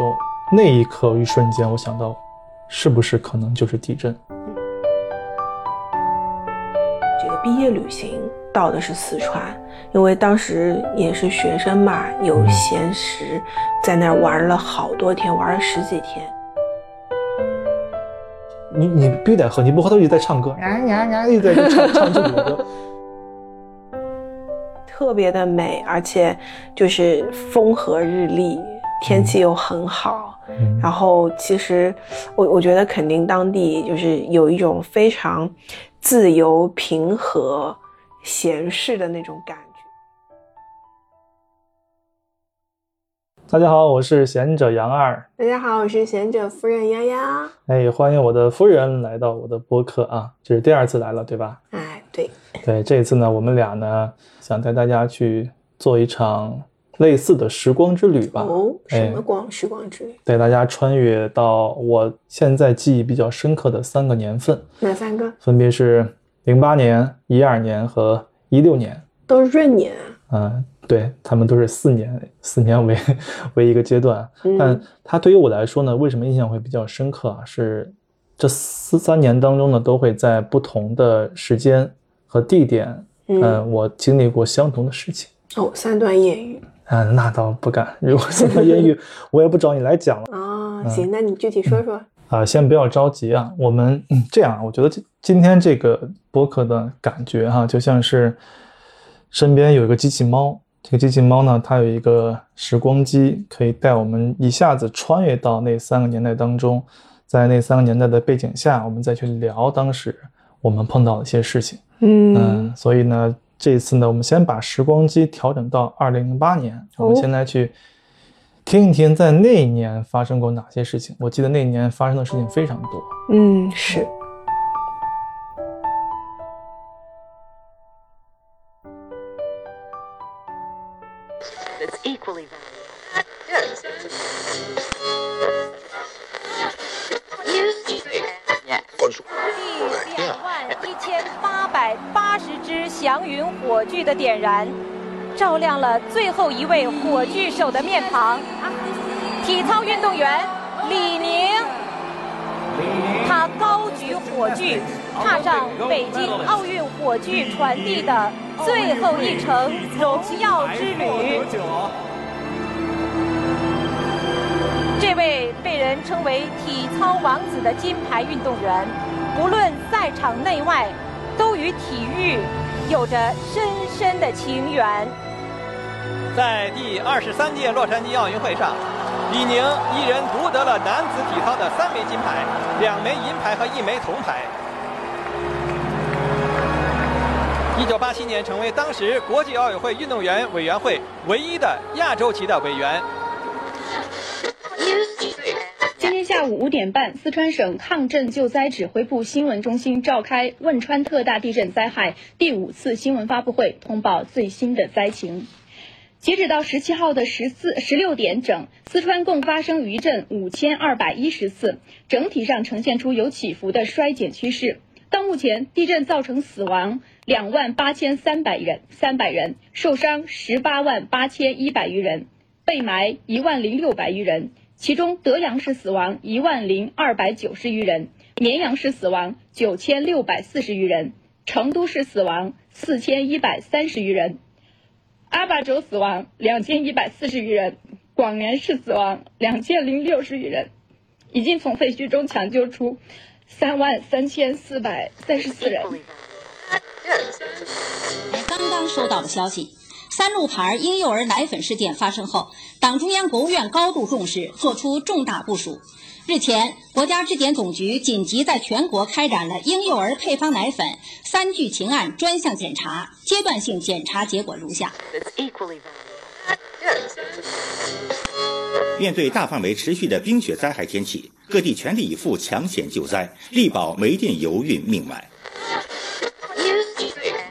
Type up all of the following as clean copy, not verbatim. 球，那一刻一瞬间我想到是不是可能就是地震。这个毕业旅行到的是四川，因为当时也是学生嘛，有闲时在那儿玩了好多天，玩了10几天。你必须得喝，你不喝都一直在唱歌，一直在唱这首歌。特别的美，而且就是风和日丽，天气又很好。然后其实我觉得肯定当地就是有一种非常自由、平和、闲适的那种感觉。大家好，我是闲者杨二。大家好，我是闲者夫人丫丫。哎，欢迎我的夫人来到我的播客啊，这是第2次来了，对吧？哎，对，这一次呢，我们俩呢想带大家去做一场类似的时光之旅吧。哦，什么时光之旅？带大家穿越到我现在记忆比较深刻的3个年份。哪3个？分别是08年、12年和16年，都是闰年。对，他们都是4年为一个阶段。但它对于我来说呢，为什么印象会比较深刻啊？是这3年当中呢，都会在不同的时间和地点，我经历过相同的事情。哦，3段艳遇。那倒不敢。如果3段艳遇，我也不找你来讲了。哦，行，那你具体说说。先不要着急啊，我们这样，我觉得今天这个播客的感觉啊，就像是身边有一个机器猫，这个机器猫呢，它有一个时光机，可以带我们一下子穿越到那3个年代当中，在那3个年代的背景下，我们再去聊当时我们碰到的一些事情。所以呢，这一次呢，我们先把时光机调整到2008年，我们先来去听一听在那一年发生过哪些事情。我记得那一年发生的事情非常多。是。1,880支祥云火炬的点燃，照亮了最后一位火炬手的面庞，体操运动员李宁。他高举火炬，踏上北京奥运火炬传递的最后一程荣耀之旅。这位被人称为体操王子的金牌运动员，不论赛场内外，都与体育有着深深的情缘。在第23届洛杉矶奥运会上，李宁一人独得了男子体操的3枚金牌、2枚银牌和1枚铜牌。1987年成为当时国际奥委会运动员委员会唯一的亚洲籍的委员。今天下午5点半，四川省抗震救灾指挥部新闻中心召开汶川特大地震灾害第5次新闻发布会，通报最新的灾情。截止到17号的16点整，四川共发生余震5210次，整体上呈现出有起伏的衰减趋势。到目前，地震造成死亡28300人，受伤188100余人，被埋10600余人，其中德阳市死亡10290余人，绵阳市死亡9640余人，成都市死亡4130余人。阿坝州死亡2140余人，广元市死亡2060余人，已经从废墟中抢救出33434人。刚刚收到的消息，三鹿牌婴幼儿奶粉事件发生后，党中央、国务院高度重视，作出重大部署。日前，国家质检总局紧急在全国开展了婴幼儿配方奶粉3聚氰胺专项检查，阶段性检查结果如下。面对大范围持续的冰雪灾害天气，各地全力以赴抢险救灾，力保煤电油运命脉。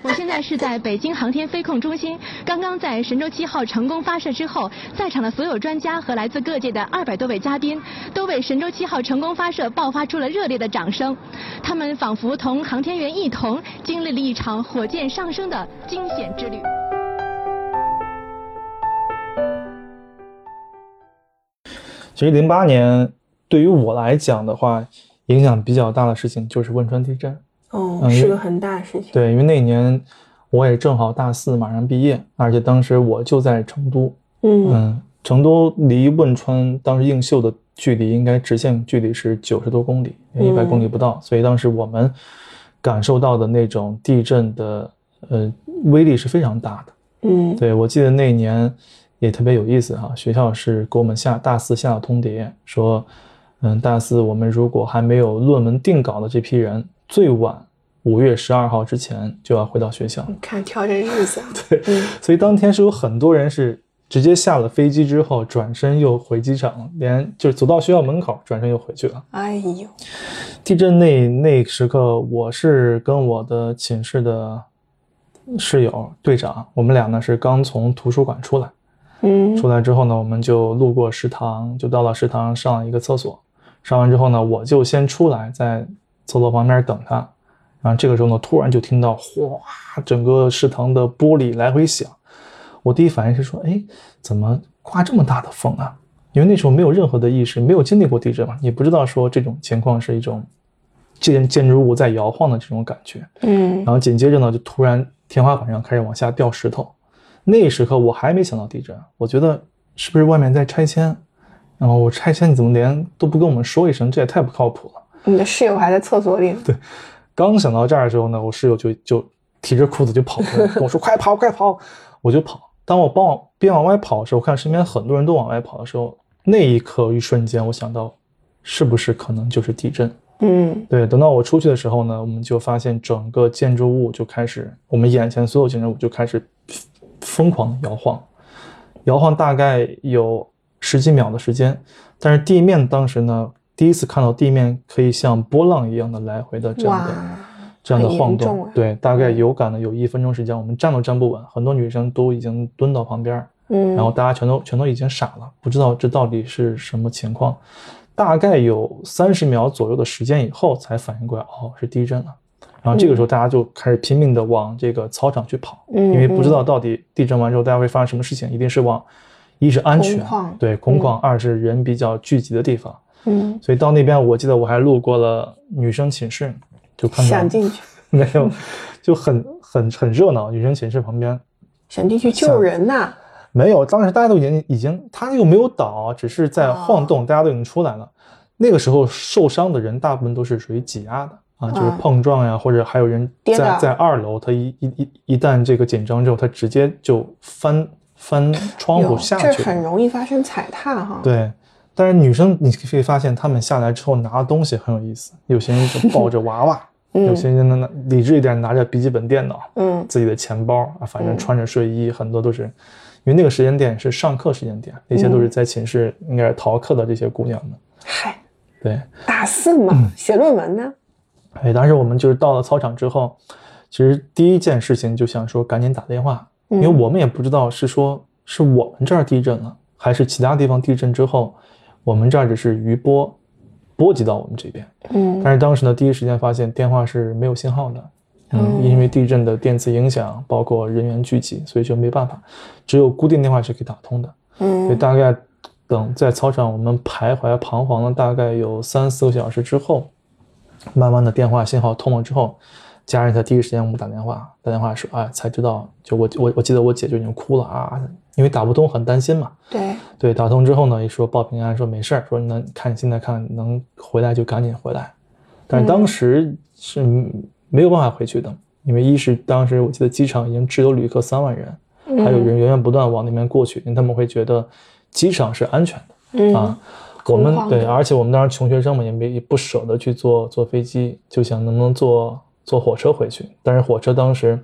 我现在是在北京航天飞控中心，刚刚在神舟7号成功发射之后，在场的所有专家和来自各界的200多位嘉宾，都为神舟7号成功发射爆发出了热烈的掌声。他们仿佛同航天员一同经历了一场火箭上升的惊险之旅。其实08年对于我来讲的话，影响比较大的事情就是汶川地震。哦，是个很大的事情。对，因为那年我也正好大四马上毕业，而且当时我就在成都。成都离汶川当时映秀的距离应该直线距离是90多公里，100公里不到，所以当时我们感受到的那种地震的威力是非常大的。对，我记得那年也特别有意思哈，学校是给我们大四下了通牒，说大四我们如果还没有论文定稿的这批人，最晚5月12号之前就要回到学校。你看挑这日子。对，所以当天是有很多人是直接下了飞机之后转身又回机场，就是走到学校门口转身又回去了。哎呦，地震那时刻我是跟我的寝室的室友队长，我们俩呢是刚从图书馆出来。出来之后呢，我们就路过食堂，就到了食堂上了一个厕所，上完之后呢我就先出来在厕所旁边等他，然后这个时候呢突然就听到哗，整个食堂的玻璃来回响。我第一反应是说，怎么刮这么大的风啊？因为那时候没有任何的意识，没有经历过地震嘛，也不知道说这种情况是一种建筑物在摇晃的这种感觉。然后紧接着呢，就突然天花板上开始往下掉石头。那时刻我还没想到地震，我觉得是不是外面在拆迁？然后我拆迁你怎么连都不跟我们说一声，这也太不靠谱了。你的室友还在厕所里。对，刚想到这儿的时候呢，我室友就提着裤子就跑过来，跟我说快跑快跑，我就跑。当我边往外跑的时候，我看身边很多人都往外跑的时候，那一刻一瞬间我想到是不是可能就是地震。对，等到我出去的时候呢，我们就发现整个建筑物就开始，我们眼前所有建筑物就开始疯狂摇晃，摇晃大概有十几秒的时间。但是地面当时呢，第一次看到地面可以像波浪一样的来回的这样的晃动。对，大概有感的有1分钟时间，我们站都站不稳，很多女生都已经蹲到旁边，然后大家全都已经傻了，不知道这到底是什么情况。大概有30秒左右的时间以后才反应过来，是地震了。然后这个时候大家就开始拼命的往这个操场去跑，因为不知道到底地震完之后大家会发生什么事情，一定是往一是安全，对，空旷，二是人比较聚集的地方。所以到那边我记得我还路过了女生寝室，就看到想进去没有，就很热闹。女生寝室旁边想进去救人呐？没有，当时大家都已经他又没有倒，只是在晃动，大家都已经出来了。那个时候受伤的人大部分都是属于挤压的啊，就是碰撞呀，或者还有人在2楼，他一旦这个紧张之后，他直接就翻窗户下去了，这很容易发生踩踏哈。对。但是女生你可以发现她们下来之后拿的东西很有意思，有些人就抱着娃娃，有些人理智一点拿着笔记本电脑，自己的钱包啊，反正穿着睡衣，很多都是因为那个时间点是上课时间点，那些都是在寝室应该是逃课的这些姑娘们。嗨，对，大四嘛，写论文呢。哎，当时我们就是到了操场之后，其实第一件事情就想说赶紧打电话，因为我们也不知道是说是我们这儿地震了，还是其他地方地震之后。我们这儿只是余波波及到我们这边，但是当时呢，第一时间发现电话是没有信号的，因为地震的电磁影响，包括人员聚集，所以就没办法，只有固定电话是可以打通的，所以大概等在操场我们徘徊彷徨了大概有3-4个小时之后，慢慢的电话信号通了之后，家人才第一时间我们打电话说，哎，才知道，就我记得我姐就已经哭了啊，因为打不通很担心嘛。对，打通之后呢，一说报平安，说没事儿，说能看现在看能回来就赶紧回来。但是当时是没有办法回去的，因为一是当时我记得机场已经滞留旅客3万人，还有人源源不断往那边过去，因为他们会觉得机场是安全的，我们对，而且我们当时穷学生嘛，也不舍得去坐飞机，就想能不能坐火车回去，但是火车当时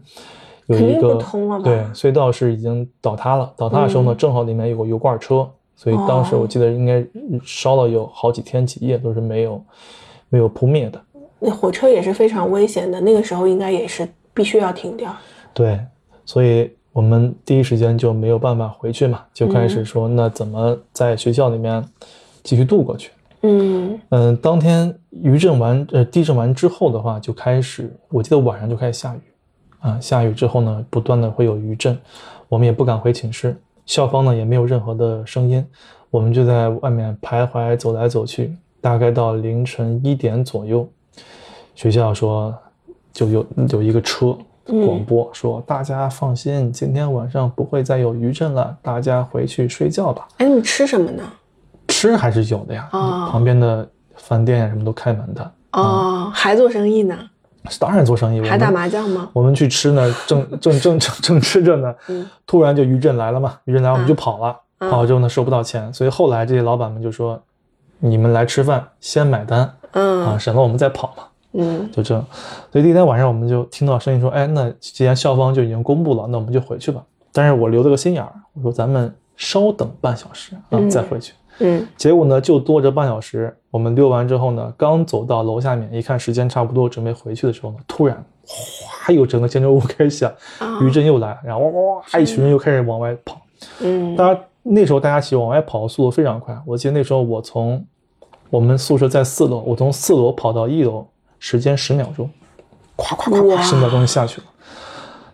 有一个对隧道是已经倒塌了，倒塌的时候呢，正好里面有个油罐车，所以当时我记得应该烧了有好几天几夜都是没有扑灭的。那火车也是非常危险的，那个时候应该也是必须要停掉。对，所以我们第一时间就没有办法回去嘛，就开始说那怎么在学校里面继续度过去。当天地震完之后的话，就开始，我记得晚上就开始下雨，下雨之后呢，不断的会有余震，我们也不敢回寝室，校方呢也没有任何的声音，我们就在外面徘徊走来走去，大概到凌晨1点左右，学校说就有一个车广播说，大家放心，今天晚上不会再有余震了，大家回去睡觉吧。哎，你吃什么呢？吃还是有的呀，哦，旁边的饭店什么都开门的。哦，还做生意呢？当然做生意。还打麻将吗？我们去吃呢，正吃着呢，突然就余震来了嘛，余震来我们就跑了，跑了之后呢收不到钱，所以后来这些老板们就说，你们来吃饭先买单，省了我们再跑嘛。就这样。所以第一天晚上我们就听到声音说，哎，那既然校方就已经公布了，那我们就回去吧。但是我留了个心眼儿，我说咱们稍等半小时再回去。结果呢就多着半小时，我们溜完之后呢，刚走到楼下面一看时间差不多准备回去的时候呢，突然哗，又整个建筑物开始响，余震又来，然后哇一群人又开始往外跑。当然那时候大家其实往外跑的速度非常快，我记得那时候我从我们宿舍在4楼，我从4楼跑到1楼时间10秒钟，咵咵咵10秒钟就下去了，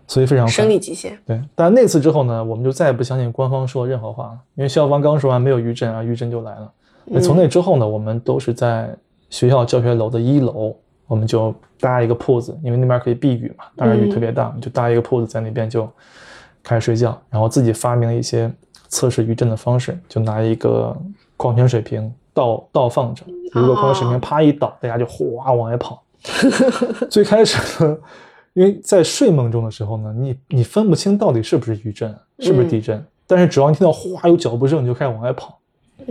所以非常快，生理极限。对，但那次之后呢，我们就再也不相信官方说的任何话了，因为校方刚说完没有余震啊，余震就来了。从那之后呢，我们都是在学校教学楼的1楼，我们就搭一个铺子，因为那边可以避雨嘛，当然雨特别大，我们就搭一个铺子在那边就开始睡觉，然后自己发明了一些测试余震的方式，就拿一个矿泉水瓶倒放着，如果矿泉水瓶啪一倒，大家就哗往外跑。最开始呢，因为在睡梦中的时候呢，你分不清到底是不是余震，是不是地震，但是只要你听到哗有脚步声，你就开始往外跑。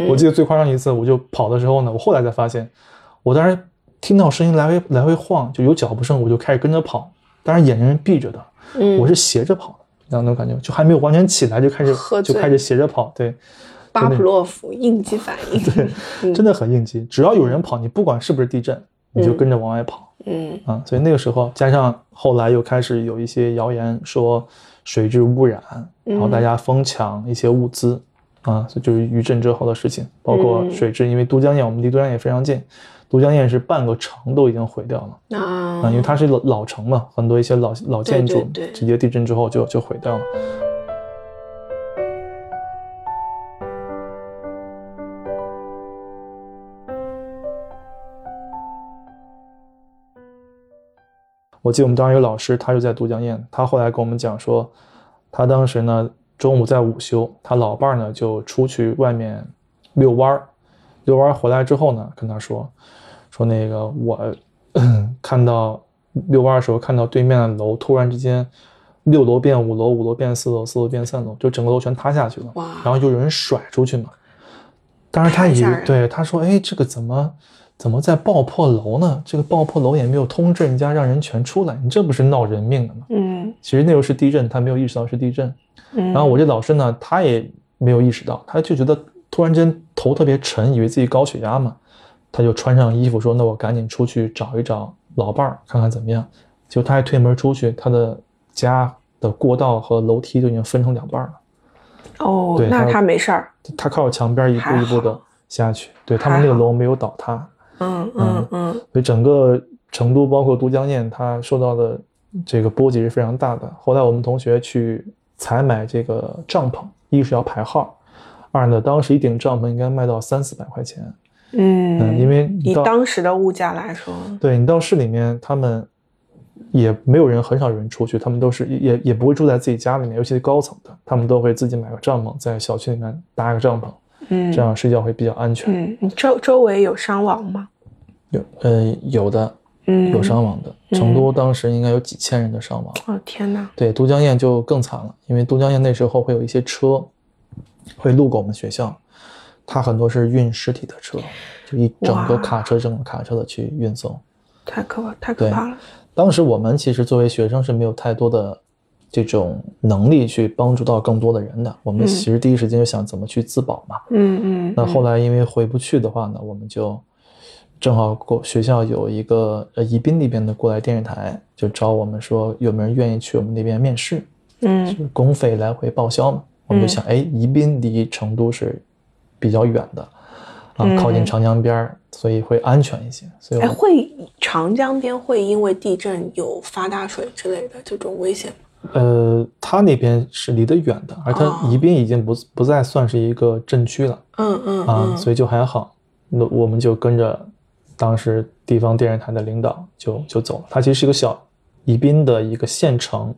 我记得最夸张一次，我就跑的时候呢，我后来才发现，我当时听到声音来回晃，就有脚步声，我就开始跟着跑，当然眼睛是闭着的，我是斜着跑的，那种感觉就还没有完全起来，就开始斜着跑，对。巴甫洛夫应激反应，对，真的很应激。只要有人跑，你不管是不是地震，你就跟着往外跑。所以那个时候加上后来又开始有一些谣言说水质污染，然后大家疯抢一些物资，所以就是余震之后的事情，包括水质，因为都江堰，我们离都江堰非常近，都江堰是半个城都已经毁掉了啊，因为它是老城嘛，很多一些老建筑，对对对，直接地震之后就毁掉了。我记得我们当时有老师，他就在都江堰，他后来跟我们讲说，他当时呢中午在午休，他老伴呢就出去外面遛弯回来之后呢，跟他说那个我看到遛弯的时候看到对面的楼突然之间6楼变5楼，5楼变4楼，4楼变3楼，就整个楼全塌下去了。哇！然后就有人甩出去嘛，当时他以为，对，他说，哎，这个怎么在爆破楼呢？这个爆破楼也没有通知人家，让人全出来，你这不是闹人命的吗？其实那时候是地震，他没有意识到是地震。然后我这老师呢，他也没有意识到，他就觉得突然间头特别沉，以为自己高血压嘛，他就穿上衣服说，那我赶紧出去找一找老伴儿，看看怎么样。结果他还推门出去，他的家的过道和楼梯就已经分成2半了。哦，那他没事儿，他靠着墙边一步一步的下去。对，他们那个楼没有倒塌。所以整个成都包括都江堰，它受到的这个波及是非常大的。后来我们同学去采买这个帐篷，一是要排号，二呢当时一顶帐篷应该卖到300-400块钱。因为以当时的物价来说，对，你到市里面，他们也没有人，很少有人出去，他们都是也不会住在自己家里面，尤其是高层的，他们都会自己买个帐篷，在小区里面搭个帐篷，这样睡觉会比较安全。周围有伤亡吗？有的，有伤亡的。成都当时应该有几千人的伤亡。哦，天哪！对，都江堰就更惨了，因为都江堰那时候会有一些车会路过我们学校，它很多是运尸体的车，就一整个卡车的去运送，太可怕了。当时我们其实作为学生是没有太多的这种能力去帮助到更多的人的，我们其实第一时间就想怎么去自保嘛。那后来因为回不去的话呢，我们就正好学校有一个宜宾那边的过来电视台，就找我们说有没有人愿意去我们那边面试，公费来回报销嘛。我们就想，哎，宜宾离成都是比较远的，靠近长江边，所以会安全一些。所以长江边会因为地震有发大水之类的这种危险吗？他那边是离得远的，而他宜宾已经不再算是一个镇区了，所以就还好。那我们就跟着当时地方电视台的领导就走了。它其实是一个小宜宾的一个县城，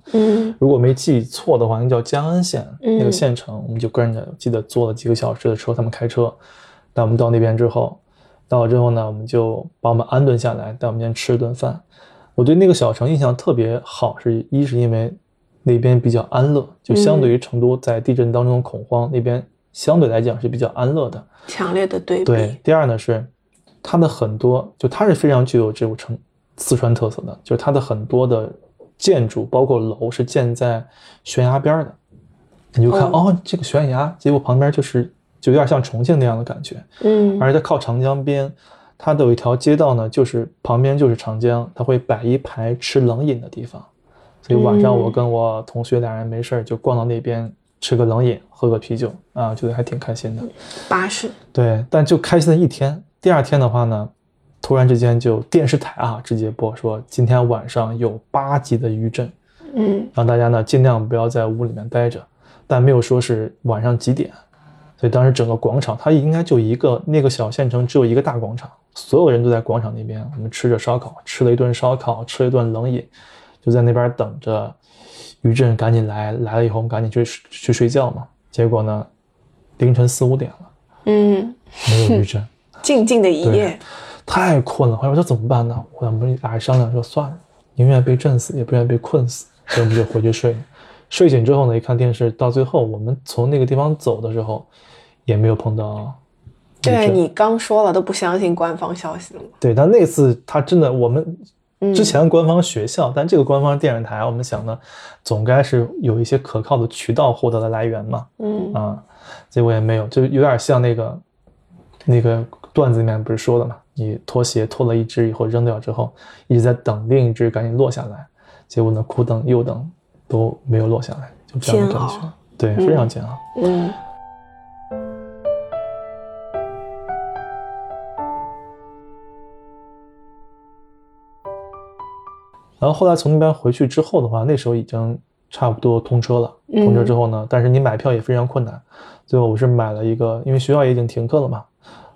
如果没记错的话，那叫江安县，那个县城我们就跟着，记得坐了几个小时的车，他们开车带我们到那边之后，到了之后呢，我们就把我们安顿下来，带我们先吃一顿饭。我对那个小城印象特别好，是一是因为那边比较安乐，就相对于成都在地震当中的恐慌，那边相对来讲是比较安乐的，强烈的对比。对，第二呢是它的很多，就它是非常具有这种四川特色的，就是它的很多的建筑包括楼是建在悬崖边的，你就看 这个悬崖，结果旁边就有点像重庆那样的感觉，而且它靠长江边，它的有一条街道呢，就是旁边就是长江，它会摆一排吃冷饮的地方，所以晚上我跟我同学俩人没事就逛到那边吃个冷饮喝个啤酒啊，觉得还挺开心的。巴适。对，但就开心了一天。第二天的话呢，突然之间就电视台啊直接播说今天晚上有8级的余震，让大家呢尽量不要在屋里面待着，但没有说是晚上几点。所以当时整个广场，它应该就一个，那个小县城只有一个大广场，所有人都在广场那边，我们吃着烧烤，吃了一顿烧烤，吃了一顿冷饮，就在那边等着余震赶紧来了以后我们赶紧去睡觉嘛。结果呢凌晨4、5点了，没有余震，静静的一夜，太困了。后来我说怎么办呢，我们俩商量说算了，宁愿被震死也不愿意被困死，所以我们就回去睡。睡醒之后呢一看电视，到最后我们从那个地方走的时候也没有碰到。对，你刚说了都不相信官方消息了吗？对，但那次他真的，我们之前官方学校，但这个官方电视台我们想呢总该是有一些可靠的渠道获得的来源嘛，结果也没有，就有点像那个段子里面不是说的嘛，你拖鞋拖了一只以后扔掉之后一直在等另一只赶紧落下来，结果呢苦等又等都没有落下来，就这样的感觉。对，非常煎熬。然后后来从那边回去之后的话，那时候已经差不多通车了，通车之后呢，但是你买票也非常困难，最后我是买了一个，因为学校也已经停课了嘛，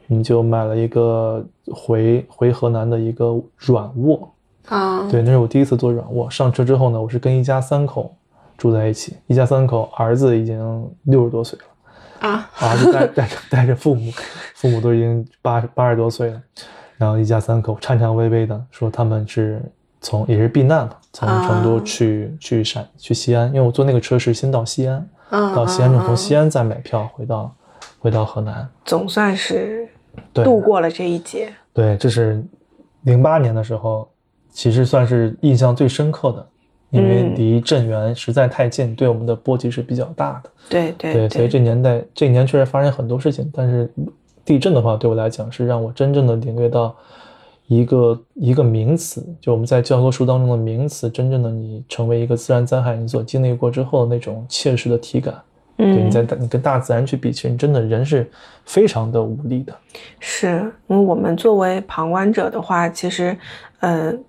我们就买了一个回河南的一个软卧啊，对，那是我第一次坐软卧。上车之后呢，我是跟一家3口住在一起，一家3口，儿子已经60多岁了啊，儿子带着父母都已经80多岁了，然后一家3口颤颤巍巍的说他们是。也是避难嘛，从成都去西安，因为我坐那个车是先到西安，到西安之后从西安再买票回到河南，总算是度过了这一劫。对，这是08年的时候，其实算是印象最深刻的，因为离震源实在太近，对我们的波及是比较大的。对，所以这一年确实发生很多事情，但是地震的话对我来讲是让我真正的领略到。一个名词，就我们在教科书当中的名词，真正的你成为一个自然灾害，你所经历过之后的那种切实的体感。对，你跟大自然去比，其实真的人是非常的无力的。是，因为我们作为旁观者的话，其实，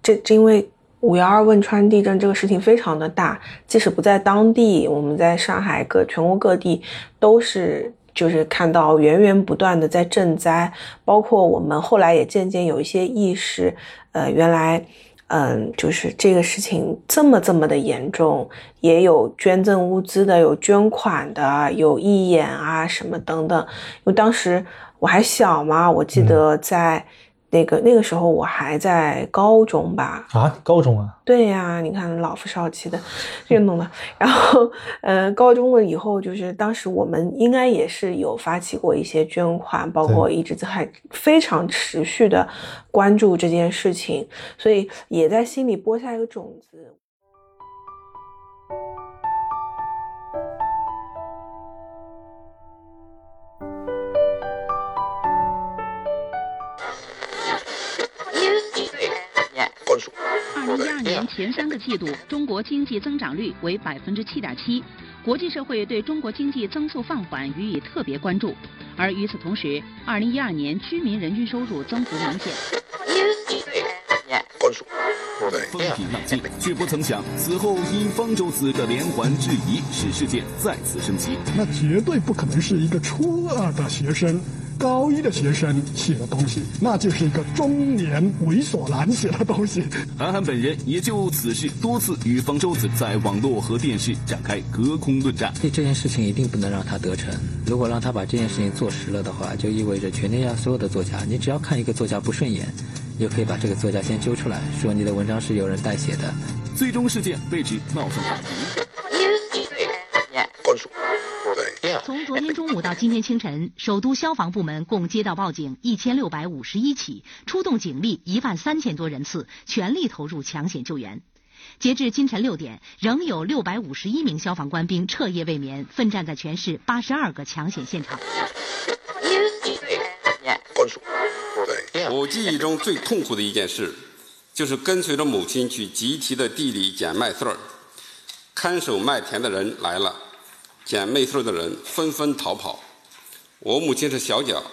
这因为5.12汶川地震这个事情非常的大，即使不在当地，我们在上海全国各地都是。就是看到源源不断的在赈灾，包括我们后来也渐渐有一些意识，原来，就是这个事情这么的严重，也有捐赠物资的，有捐款的，有义演啊什么等等。因为当时我还小嘛，我记得在那个时候我还在高中吧。啊，高中啊？对呀，你看老夫少妻的运动了。然后高中了以后，就是当时我们应该也是有发起过一些捐款，包括一直在非常持续的关注这件事情，所以也在心里播下一个种子。2012年前3个季度，中国经济增长率为7.7%，国际社会对中国经济增速放缓予以特别关注。而与此同时，2012年居民人均收入增幅明显。幻术。对，风体浪迹，却不曾想此后因方舟子的连环质疑，使事件再次升级。那绝对不可能是一个初二的学生。 高一的学生写的东西，那就是一个中年猥琐男写的东西。韩寒本人也就此事多次与方舟子在网络和电视展开隔空论战。这件事情一定不能让他得逞。如果让他把这件事情坐实了的话，就意味着全天下所有的作家，你只要看一个作家不顺眼，你就可以把这个作家先揪出来，说你的文章是有人代写的。最终事件被指闹上法庭。 从昨天中午到今天清晨，首都消防部门共接到报警1651起，出动警力13000多人次，全力投入抢险救援。截至今晨6点，仍有651名消防官兵彻夜未眠，奋战在全市82个抢险现场。我记忆中最痛苦的一件事，就是跟随着母亲去集体的地里捡麦穗儿，看守麦田的人来了。 捡麦穗的人纷纷逃跑，我母亲是小脚，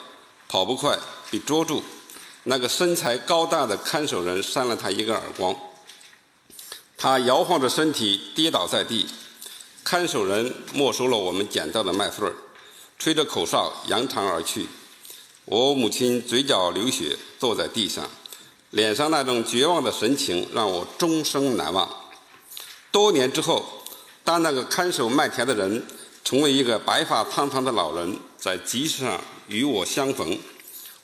跑不快，被捉住。那个身材高大的看守人扇了她一个耳光，她摇晃着身体跌倒在地。看守人没收了我们捡到的麦穗，吹着口哨扬长而去。我母亲嘴角流血，坐在地上，脸上那种绝望的神情让我终生难忘。多年之后，当那个看守麦田的人。 成为一个白发苍苍的老人，在集市上与我相逢，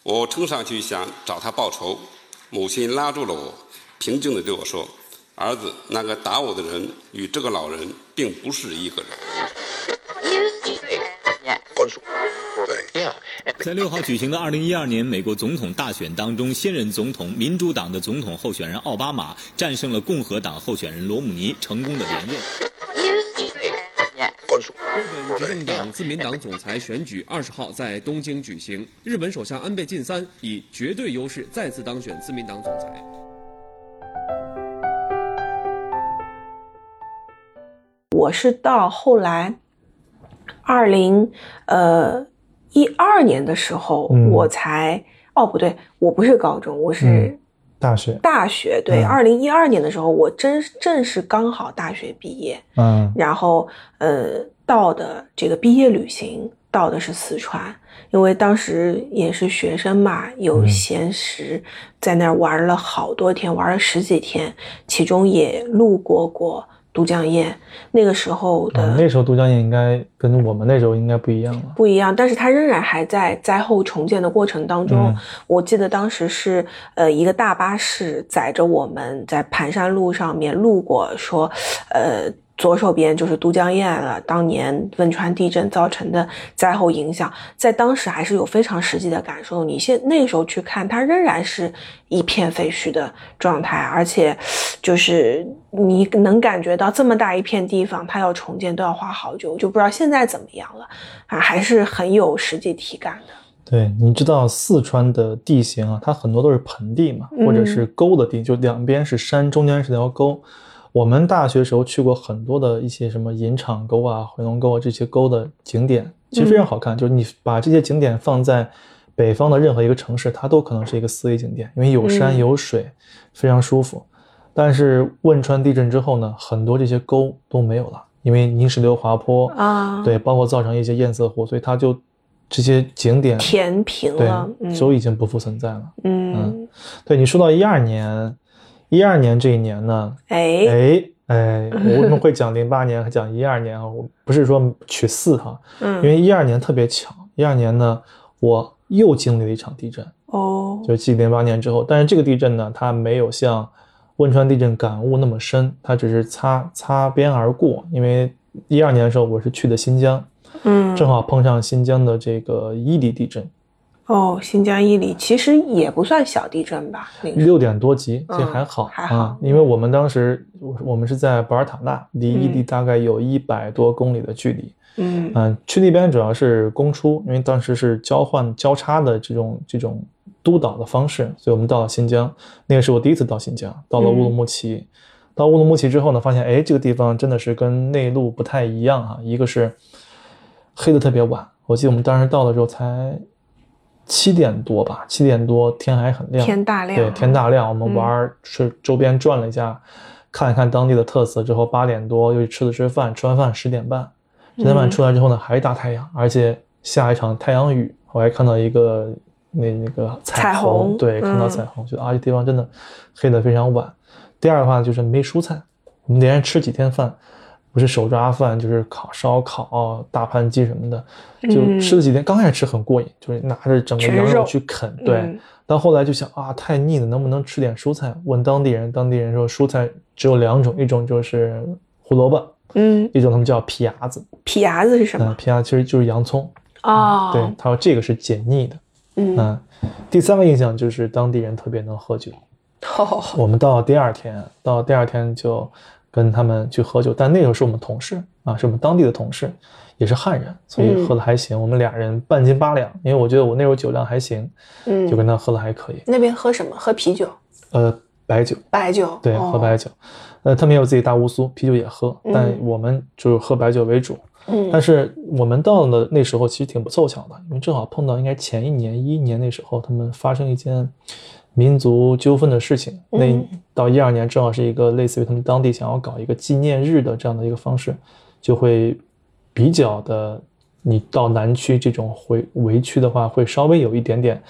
我冲上去想找他报仇，母亲拉住了我，平静地对我说：“儿子，那个打我的人与这个老人并不是一个人。”在6号举行的2012年美国总统大选当中，现任总统民主党的总统候选人奥巴马战胜了共和党候选人罗姆尼，成功的连任。 日本执政党自民党总裁选举20号在东京举行，日本首相安倍晋三以绝对优势再次当选自民党总裁。我是到后来2012年的时候，我才不对，我不是高中，我是大学对，2012年的时候，我正是刚好大学毕业，然后到的这个毕业旅行到的是四川，因为当时也是学生嘛，有闲时在那儿玩了好多天，玩了10几天，其中也路过都江堰。那个时候的、那时候都江堰应该跟我们那时候应该不一样了，不一样，但是它仍然还在灾后重建的过程当中。我记得当时是一个大巴士载着我们在盘山路上面路过，说左手边就是都江堰了，当年汶川地震造成的灾后影响，在当时还是有非常实际的感受。你那个时候去看，它仍然是一片废墟的状态，而且就是你能感觉到这么大一片地方，它要重建都要花好久，就不知道现在怎么样了啊，还是很有实际体感的。对，你知道四川的地形啊，它很多都是盆地嘛，或者是沟的地，就两边是山，中间是条沟。 我们大学时候去过很多的一些什么银场沟啊、回龙沟啊这些沟的景点，其实非常好看。就是你把这些景点放在北方的任何一个城市，它都可能是一个4A 景点，因为有山有水，非常舒服。但是汶川地震之后呢，很多这些沟都没有了，因为泥石流滑坡啊，对，包括造成一些堰塞湖，所以它就这些景点填平了，对，都已经不复存在了。对你说到12年。 12年这一年呢，我为什么会讲08年和讲12年啊？我不是说取4哈，因为12年特别巧，12年呢我又经历了一场地震哦，就继08年之后，但是这个地震呢，它没有像汶川地震感悟那么深，它只是擦边而过。因为12年的时候我是去的新疆，正好碰上新疆的这个伊犁地震。 新疆伊犁其实也不算小地震吧，6.多级，这还好，因为我们当时我们是在博尔塔纳，离伊犁大概有100多公里的距离。去那边主要是公出，因为当时是交叉的这种督导的方式，所以我们到了新疆。那个是我第一次到新疆，到了乌鲁木齐。到乌鲁木齐之后呢，发现这个地方真的是跟内陆不太一样啊。一个是黑的特别晚，我记得我们当时到了之后才。7点多吧，7点多天还很亮，天大亮，对，天大亮，我们玩是周边转了一下，看一看当地的特色之后，8点多又去吃了吃饭，吃完饭10点半，10点半出来之后呢，还是大太阳，而且下一场太阳雨，我还看到一个那个彩虹，对，看到彩虹，觉得啊这地方真的黑得非常晚。第二的话就是没蔬菜，我们连着吃几天饭，不是手抓饭就是烤烧烤大盘鸡什么的，就吃了几天，刚开始吃很过瘾，就是拿着整个羊肉去啃，对，但后来就想啊太腻了，能不能吃点蔬菜，问当地人说蔬菜只有2种，一种就是胡萝卜，一种他们叫皮牙子。皮牙子是什么？皮牙其实就是洋葱啊，对，他说这个是解腻的。第三个印象就是当地人特别能喝酒，我们到第二天就跟他们去喝酒，但那时候是我们同事啊，是我们当地的同事，也是汉人，所以喝的还行。我们俩人半斤8两，因为我觉得我那时候酒量还行，就跟他喝的还可以。那边喝什么？喝啤酒？白酒。白酒。对，喝白酒。他们也有自己大乌苏，啤酒也喝，但我们就是喝白酒为主。但是我们到了那时候其实挺不凑巧的，因为正好碰到应该前一年那时候他们发生一件民族纠纷的事情，那到12年正好是一个类似于他们当地想要搞一个纪念日的这样的一个方式，就会比较的，你到南区这种围区的话会稍微有一点点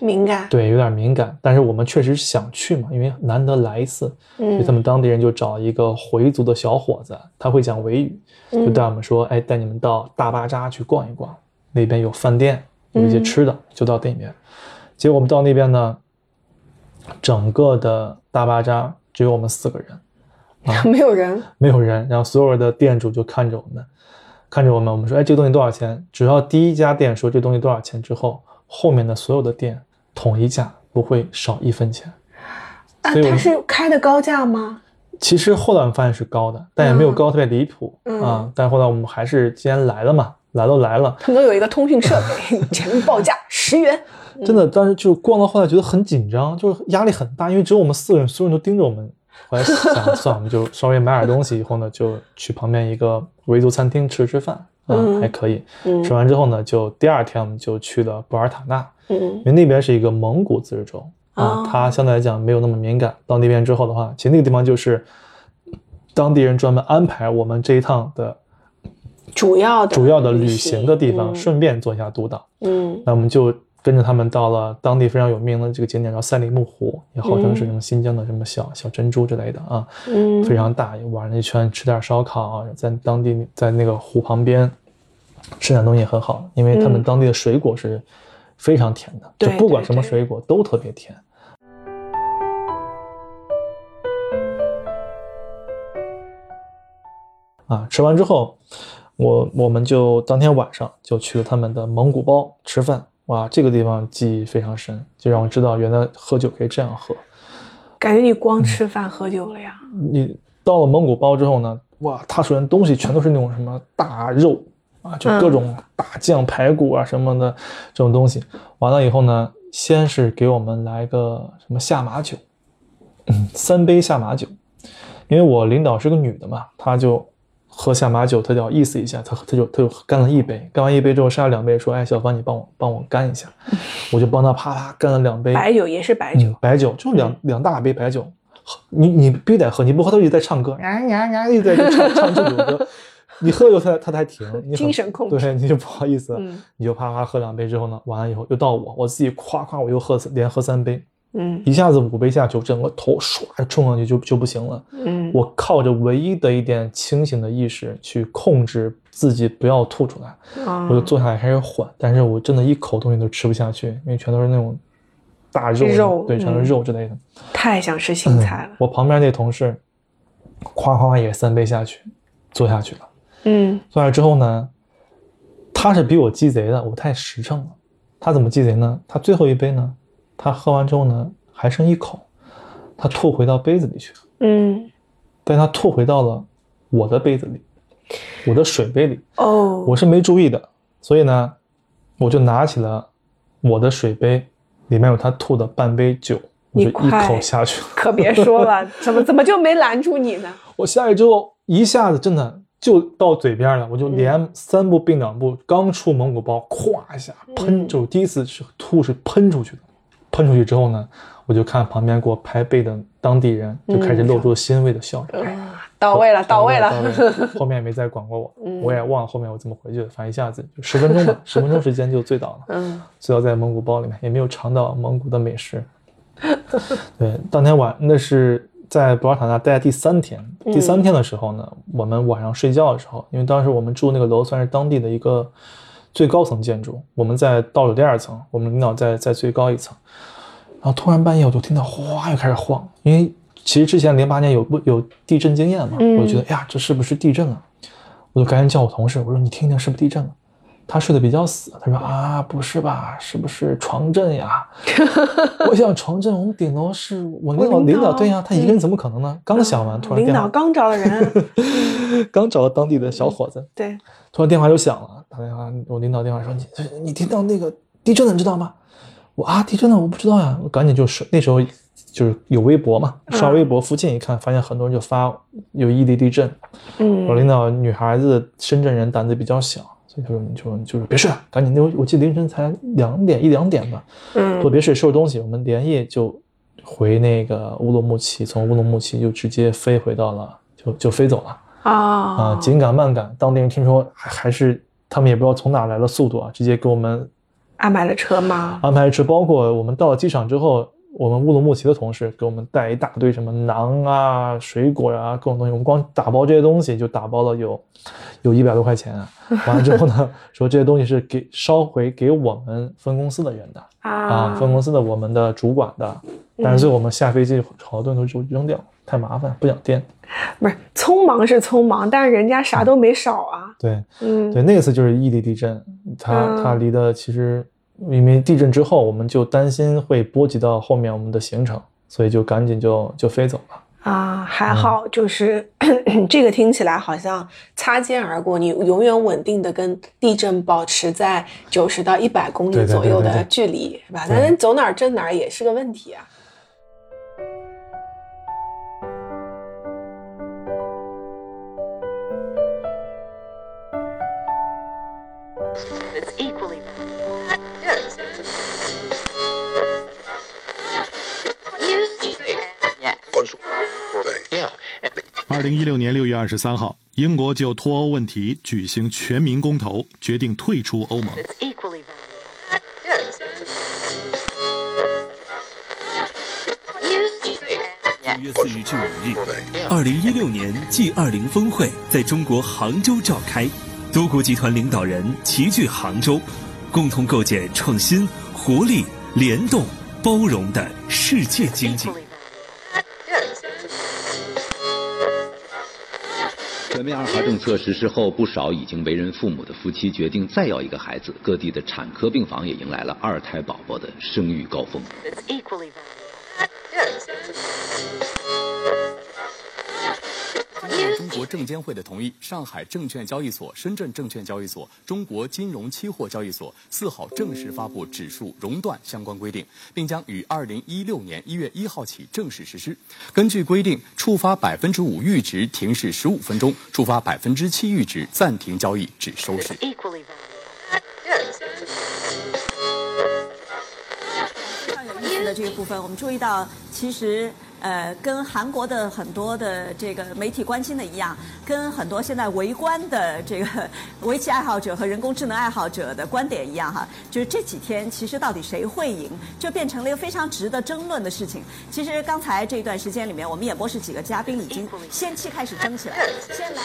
敏感，对，有点敏感，但是我们确实想去嘛，因为难得来一次，所以他们当地人就找一个回族的小伙子，他会讲维语，就带我们说，哎，带你们到大巴扎去逛一逛，那边有饭店，有一些吃的，就到那边。结果我们到那边呢，整个的大巴扎只有我们4个人、没有人，然后所有的店主就看着我们，我们说，哎，这个东西多少钱，只要第一家店说这东西多少钱之后，后面的所有的店统一价不会少1分钱。它是开的高价吗？其实后来我们发现是高的，但也没有高特别离谱但后来我们还是既然来了嘛，来都来了，他们都有一个通讯设备，前面报价10元，真的，当时就逛到后来觉得很紧张，就是压力很大，因为只有我们4个人，所有人都盯着我们。后来想算我们就稍微买点东西以后呢，就去旁边一个维族餐厅吃饭还可以。吃完之后呢，就第二天我们就去了布尔塔纳，因为那边是一个蒙古自治州它相对来讲没有那么敏感。到那边之后的话，其实那个地方就是当地人专门安排我们这一趟的主要的旅行的地方，顺便做一下督导。那我们就跟着他们到了当地非常有名的这个景点叫赛里木湖，也号称是什么新疆的什么小珍珠之类的非常大，玩了一圈，吃点烧烤，在当地在那个湖旁边吃点东西也很好，因为他们当地的水果是非常甜的，就不管什么水果都特别甜。吃完之后我们就当天晚上就去了他们的蒙古包吃饭。哇，这个地方记忆非常深，就让我知道原来喝酒可以这样喝。感觉你光吃饭喝酒了呀。你到了蒙古包之后呢，哇，它首先东西全都是那种什么大肉就各种大酱排骨什么的这种东西。完了以后呢，先是给我们来个什么下马酒，3杯下马酒。因为我领导是个女的嘛，她就喝下马酒，他就要意思一下，他就干了1杯，干完1杯之后剩下2杯，说：“哎，小芳，你帮我干一下。”我就帮他啪啪干了2杯。白酒也是白酒，白酒就两大杯白酒，你必须得喝，你不喝他一直在唱歌，一直在唱这首歌，你喝酒他才停，精神控制，对，你就不好意思，你就啪啪喝2杯之后呢，完了以后又到我自己夸我又连喝3杯。一下子5杯下去，整个头唰冲上去就不行了。我靠着唯一的一点清醒的意识去控制自己不要吐出来，我就坐下来开始缓，但是我真的一口东西都吃不下去，因为全都是那种大肉，对，全都是肉之类的。太想吃青菜了。我旁边那同事，夸也3杯下去，坐下去了。坐下来之后呢，他是比我鸡贼的，我太实诚了。他怎么鸡贼呢？他最后1杯呢？他喝完之后呢，还剩一口，他吐回到杯子里去了。但他吐回到了我的杯子里，我的水杯里。我是没注意的，所以呢，我就拿起了我的水杯，里面有他吐的半杯酒，我就一口下去了。可别说了，怎么就没拦住你呢？我下去之后，一下子真的就到嘴边了，我就连三步并两步，刚出蒙古包，咵一下喷，就是第一次是吐是喷出去的。喷出去之后呢，我就看旁边给我拍背的当地人就开始露出欣慰的笑容。到位了，到位了。后面也没再管过我，我也忘了后面我怎么回去的，反正一下子就10分钟吧，10分钟时间就醉倒了。醉倒在蒙古包里面，也没有尝到蒙古的美食。对，当天晚那是在博尔塔纳待第3天，第3天的时候呢，我们晚上睡觉的时候，因为当时我们住那个楼算是当地的一个最高层建筑，我们在倒数第2层，我们领导在最高一层，然后突然半夜我就听到哗又开始晃，因为其实之前08年有地震经验嘛，我就觉得呀这是不是地震了，我就赶紧叫我同事，我说你听听是不是地震了，他睡得比较死，他说啊不是吧，是不是床震呀？我想床震我们顶楼是我领导对呀，他一个人怎么可能呢？刚想完突然电话，领导刚找了人，刚找了当地的小伙子，对，突然电话就响了，打电话我领导电话说你听到那个地震了你知道吗？我啊地震了我不知道呀，我赶紧就睡，那时候就是有微博嘛，刷微博附近一看，发现很多人就发有异地地震，我领导女孩子深圳人胆子比较小。就是别睡了，赶紧！我记得凌晨才1-2点吧，说别睡，收拾东西，我们连夜就回那个乌鲁木齐，从乌鲁木齐就直接飞回到了，就飞走了啊！紧赶慢赶，当地人听说还是他们也不知道从哪来的速度啊，直接给我们安排了车吗？安排了车，包括我们到了机场之后，我们乌鲁木齐的同事给我们带一大堆什么馕啊、水果啊各种东西，我们光打包这些东西就打包了有100多块钱啊，完了之后呢，说这些东西是捎回给我们分公司的人的啊，分公司的我们的主管的，但是最后我们下飞机好多东西就扔掉，太麻烦不想掂。不是匆忙是匆忙，但是人家啥都没少啊。对，对，那次就是异地地震，它离的其实因为地震之后我们就担心会波及到后面我们的行程，所以就赶紧就飞走了。啊，还好，就是这个听起来好像擦肩而过，你永远稳定的跟地震保持在90到100公里左右的距离，对对对对对，是吧？但是走哪儿震哪儿也是个问题啊。2016年6月23号，英国就脱欧问题举行全民公投，决定退出欧盟。2016年 G20 峰会在中国杭州召开，多国集团领导人齐聚杭州，共同构建创新、活力、联动、包容的世界经济。全面2孩政策实施后，不少已经为人父母的夫妻决定再要一个孩子，各地的产科病房也迎来了2胎宝宝的生育高峰。中国证监会的同意，上海证券交易所、深圳证券交易所、中国金融期货交易所4号正式发布指数熔断相关规定，并将于2016年1月1号起正式实施。根据规定，触发5%阈值停市15分钟，触发7%阈值暂停交易至收市。非常有意思的这个部分，我们注意到，其实。跟韩国的很多的这个媒体关心的一样，跟很多现在围观的这个围棋爱好者和人工智能爱好者的观点一样哈，就是这几天其实到底谁会赢，就变成了一个非常值得争论的事情。其实刚才这一段时间里面，我们演播室几个嘉宾已经先期开始争起来了，先来。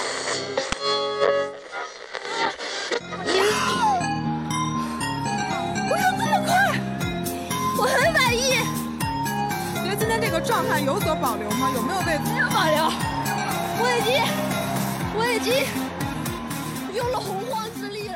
我有这么快，我很满意。今天这个状态有所保留吗？有没有被保留？我已经用了洪荒之力了。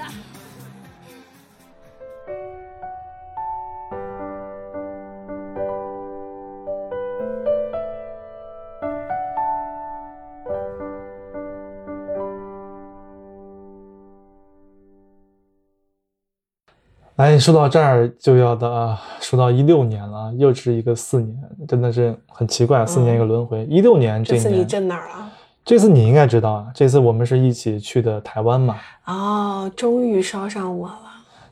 哎，说到这儿就要说到16年了，又是一个4年，真的是很奇怪，4年一个轮回。16年这次你震哪儿了？这次你应该知道啊，这次我们是一起去的台湾嘛。哦，终于捎上我了。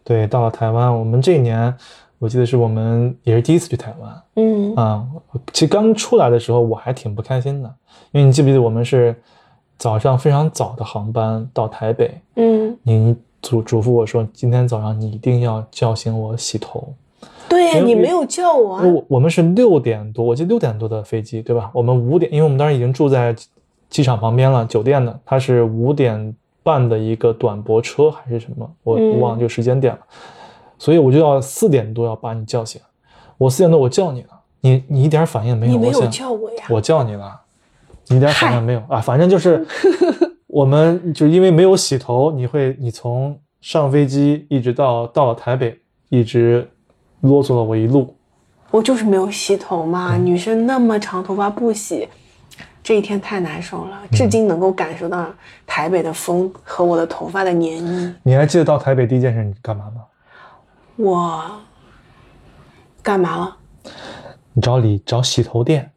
对，到了台湾，我们这一年我记得是我们也是第一次去台湾。嗯啊，其实刚出来的时候我还挺不开心的，因为你记不记得我们是早上非常早的航班到台北。嗯，你嘱咐我说今天早上你一定要叫醒我洗头。对呀，你没有叫我啊。我们是6点多，我记得6点多的飞机对吧？我们5点，因为我们当时已经住在机场旁边了，酒店的，它是5点半的一个短驳车还是什么，我忘了这个时间点了。所以我就要4点多要把你叫醒。我4点多我叫你了，你一点反应没有。你没有叫我呀？我叫你了，你一点反应没有啊。反正就是我们就因为没有洗头，你从上飞机一直到台北一直啰嗦了我一路。我就是没有洗头嘛，女生那么长头发不洗，这一天太难受了，至今能够感受到台北的风和我的头发的黏腻。你还记得到台北第一件事你干嘛吗？我干嘛了？你找洗头店。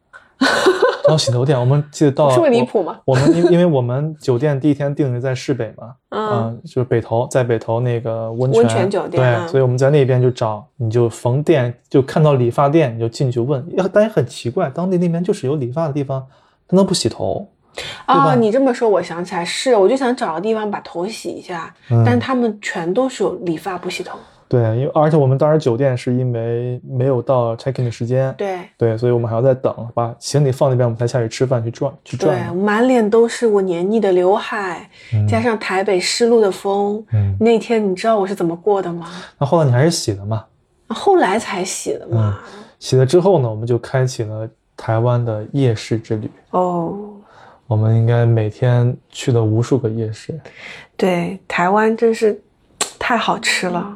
找洗头店，我们记得到是不是离谱吗？我们因为我们酒店第一天定是在市北嘛，就是北投，在北投那个温泉酒店，对，所以我们在那边就找，你就逢店就看到理发店你就进去问，但也很奇怪，当地那边就是有理发的地方，他能不洗头？哦，你这么说我想起来，是，我就想找个地方把头洗一下，但他们全都是有理发不洗头。对，因为而且我们当时酒店是因为没有到 check in 的时间，对，所以我们还要再等，把行李放那边，我们才下去吃饭去转。对，满脸都是我黏腻的刘海，加上台北湿漉的风，那天你知道我是怎么过的吗？那后来你还是洗了嘛？后来才洗的嘛。洗了之后呢，我们就开启了台湾的夜市之旅。哦，我们应该每天去了无数个夜市。对，台湾真是太好吃了。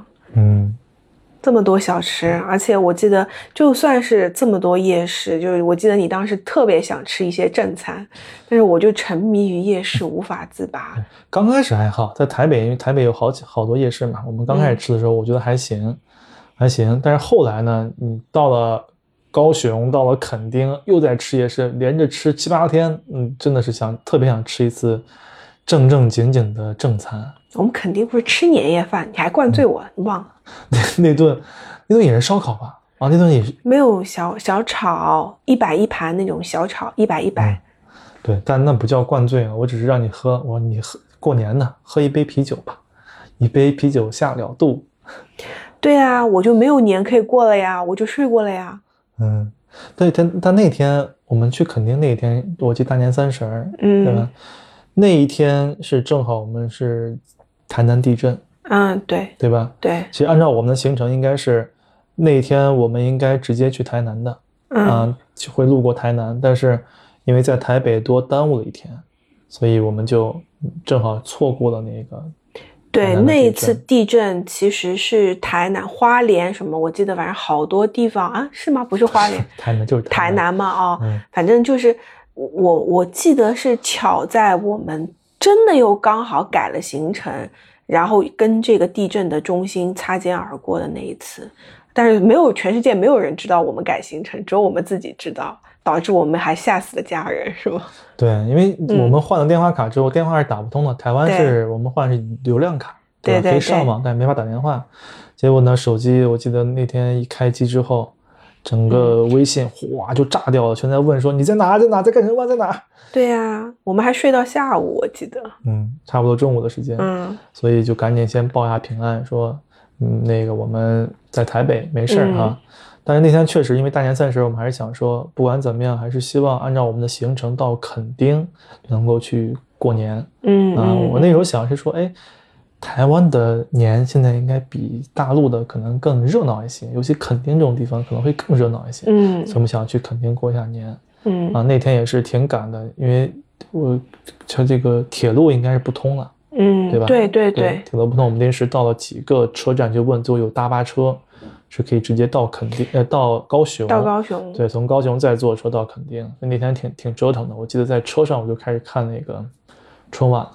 这么多小吃，而且我记得就算是这么多夜市，就是我记得你当时特别想吃一些正餐，但是我就沉迷于夜市无法自拔。刚开始还好，在台北，因为台北有好多夜市嘛，我们刚开始吃的时候我觉得还行，但是后来呢，你到了高雄，到了垦丁，又在吃夜市，连着吃7、8天，真的是特别想吃一次正经的正餐。我们肯定不是吃年夜饭，你还灌醉我，你忘了？那顿也是烧烤吧？啊，那顿也是没有小炒，100一盘那种小炒，100。对，但那不叫灌醉啊，我只是让你喝，我说你喝过年呢，喝一杯啤酒吧，一杯啤酒下了肚。对啊，我就没有年可以过了呀，我就睡过了呀。对，但那天我们去垦丁那天，我记得大年30，对吧？那一天是正好我们是台南地震，对吧？对，其实按照我们的行程，应该是那一天我们应该直接去台南的，会路过台南，但是因为在台北多耽误了一天，所以我们就正好错过了那个。对，那一次地震其实是台南、花莲什么，我记得反正好多地方啊，是吗？不是花莲，台南就是台南嘛，反正就是。我记得是巧在我们真的又刚好改了行程，然后跟这个地震的中心擦肩而过的那一次，但是全世界没有人知道我们改行程，只有我们自己知道，导致我们还吓死了家人，是吗？对，因为我们换了电话卡之后，电话是打不通的，台湾是我们换的是流量卡，对，可以上网，但没法打电话。结果呢，手机我记得那天一开机之后。整个微信哗就炸掉了，全在问说你在哪，在干什么，在哪？对啊，我们还睡到下午，我记得，差不多中午的时间，所以就赶紧先报下平安，说，那个我们在台北没事哈。但是那天确实因为大年30，我们还是想说，不管怎么样，还是希望按照我们的行程到垦丁能够去过年。我那时候想是说，台湾的年现在应该比大陆的可能更热闹一些，尤其垦丁这种地方可能会更热闹一些。所以我们想去垦丁过一下年。那天也是挺赶的，因为这个铁路应该是不通了，对吧？对，铁路不通，我们临时到了几个车站就问，最后有大巴车是可以直接到垦丁，到高雄，对，从高雄再坐车到垦丁。那天挺折腾的，我记得在车上我就开始看那个春晚了。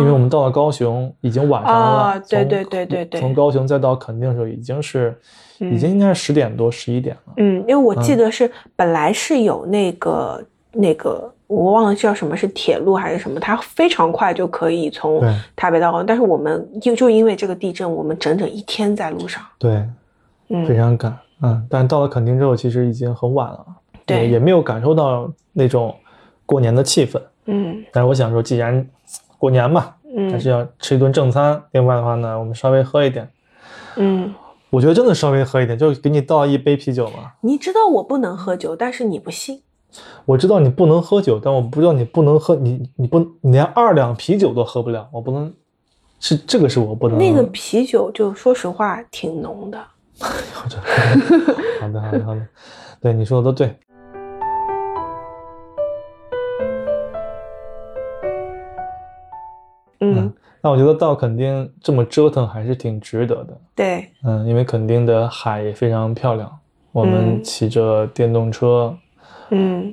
因为我们到了高雄已经晚上了，对，从高雄再到垦丁的时候已经应该10点多11点了。因为我记得是本来是有那个那个我忘了叫什么，是铁路还是什么，它非常快就可以从台北到高雄，但是我们就因为这个地震，我们整整一天在路上。对，非常赶。但到了墾丁之后其实已经很晚了，对，也没有感受到那种过年的气氛。但是我想说既然过年嘛，还是要吃一顿正餐，另外的话呢我们稍微喝一点。我觉得真的稍微喝一点，就给你倒一杯啤酒嘛。你知道我不能喝酒，但是你不信。我知道你不能喝酒，但我不知道你不能喝，你连2两啤酒都喝不了，我不能，是这个是我不能。那个啤酒就说实话挺浓的。好的好的好的，对，你说的都对。那我觉得到墾丁这么折腾还是挺值得的。对，因为墾丁的海也非常漂亮，我们骑着电动车，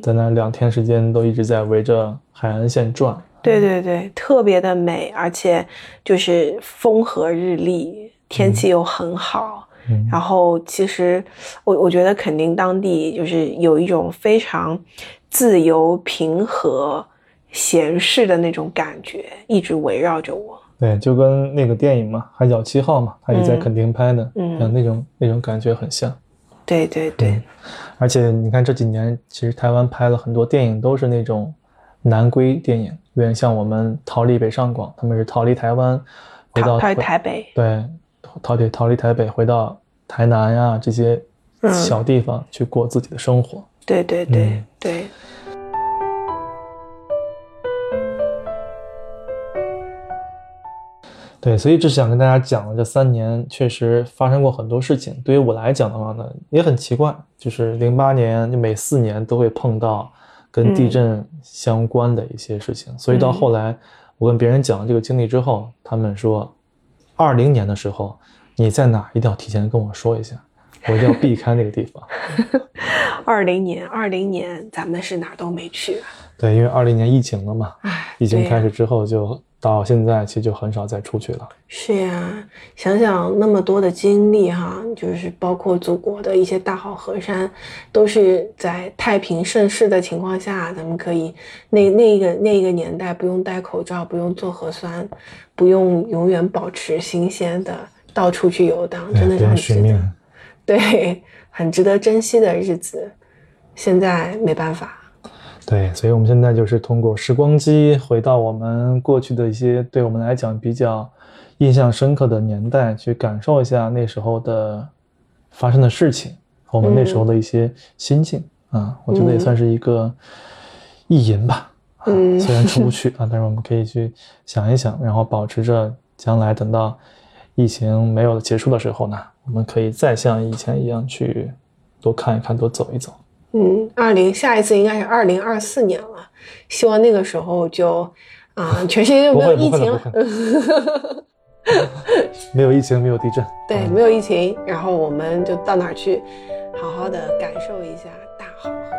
在那2天时间都一直在围着海岸线转。对对对，特别的美，而且就是风和日丽，天气又很好。然后其实我觉得墾丁当地就是有一种非常自由平和闲适的那种感觉一直围绕着我。对，就跟那个电影嘛，海角七号嘛，他也在墾丁拍的，那种感觉很像。对对对，而且你看这几年其实台湾拍了很多电影都是那种南归电影，有点像我们逃离北上广，他们是逃离台湾回到台北。对，逃离台北回到台南呀这些小地方去过自己的生活。对对对，对。对，所以只想跟大家讲了，这3年确实发生过很多事情。对于我来讲的话呢，也很奇怪，就是08年就每4年都会碰到跟地震相关的一些事情。所以到后来，我跟别人讲了这个经历之后，他们说，20年的时候你在哪一定要提前跟我说一下，我一定要避开那个地方。20年咱们是哪都没去。对，因为20年疫情了嘛，疫情开始之后就。到现在其实就很少再出去了。是呀，想想那么多的经历哈，就是包括祖国的一些大好河山，都是在太平盛世的情况下，咱们可以那个年代不用戴口罩，不用做核酸，不用永远保持新鲜的到处去游荡，真的是很值得，对，很值得珍惜的日子。现在没办法。对，所以我们现在就是通过时光机回到我们过去的一些对我们来讲比较印象深刻的年代，去感受一下那时候的发生的事情，我们那时候的一些心境啊，我觉得也算是一个意淫吧。虽然出不去啊，但是我们可以去想一想，然后保持着将来等到疫情没有结束的时候呢，我们可以再像以前一样去多看一看，多走一走。下一次应该是2024年了，希望那个时候就全世界就没有疫情了。没有疫情，没有地震。对，没有疫情，然后我们就到哪儿去好好的感受一下大好河。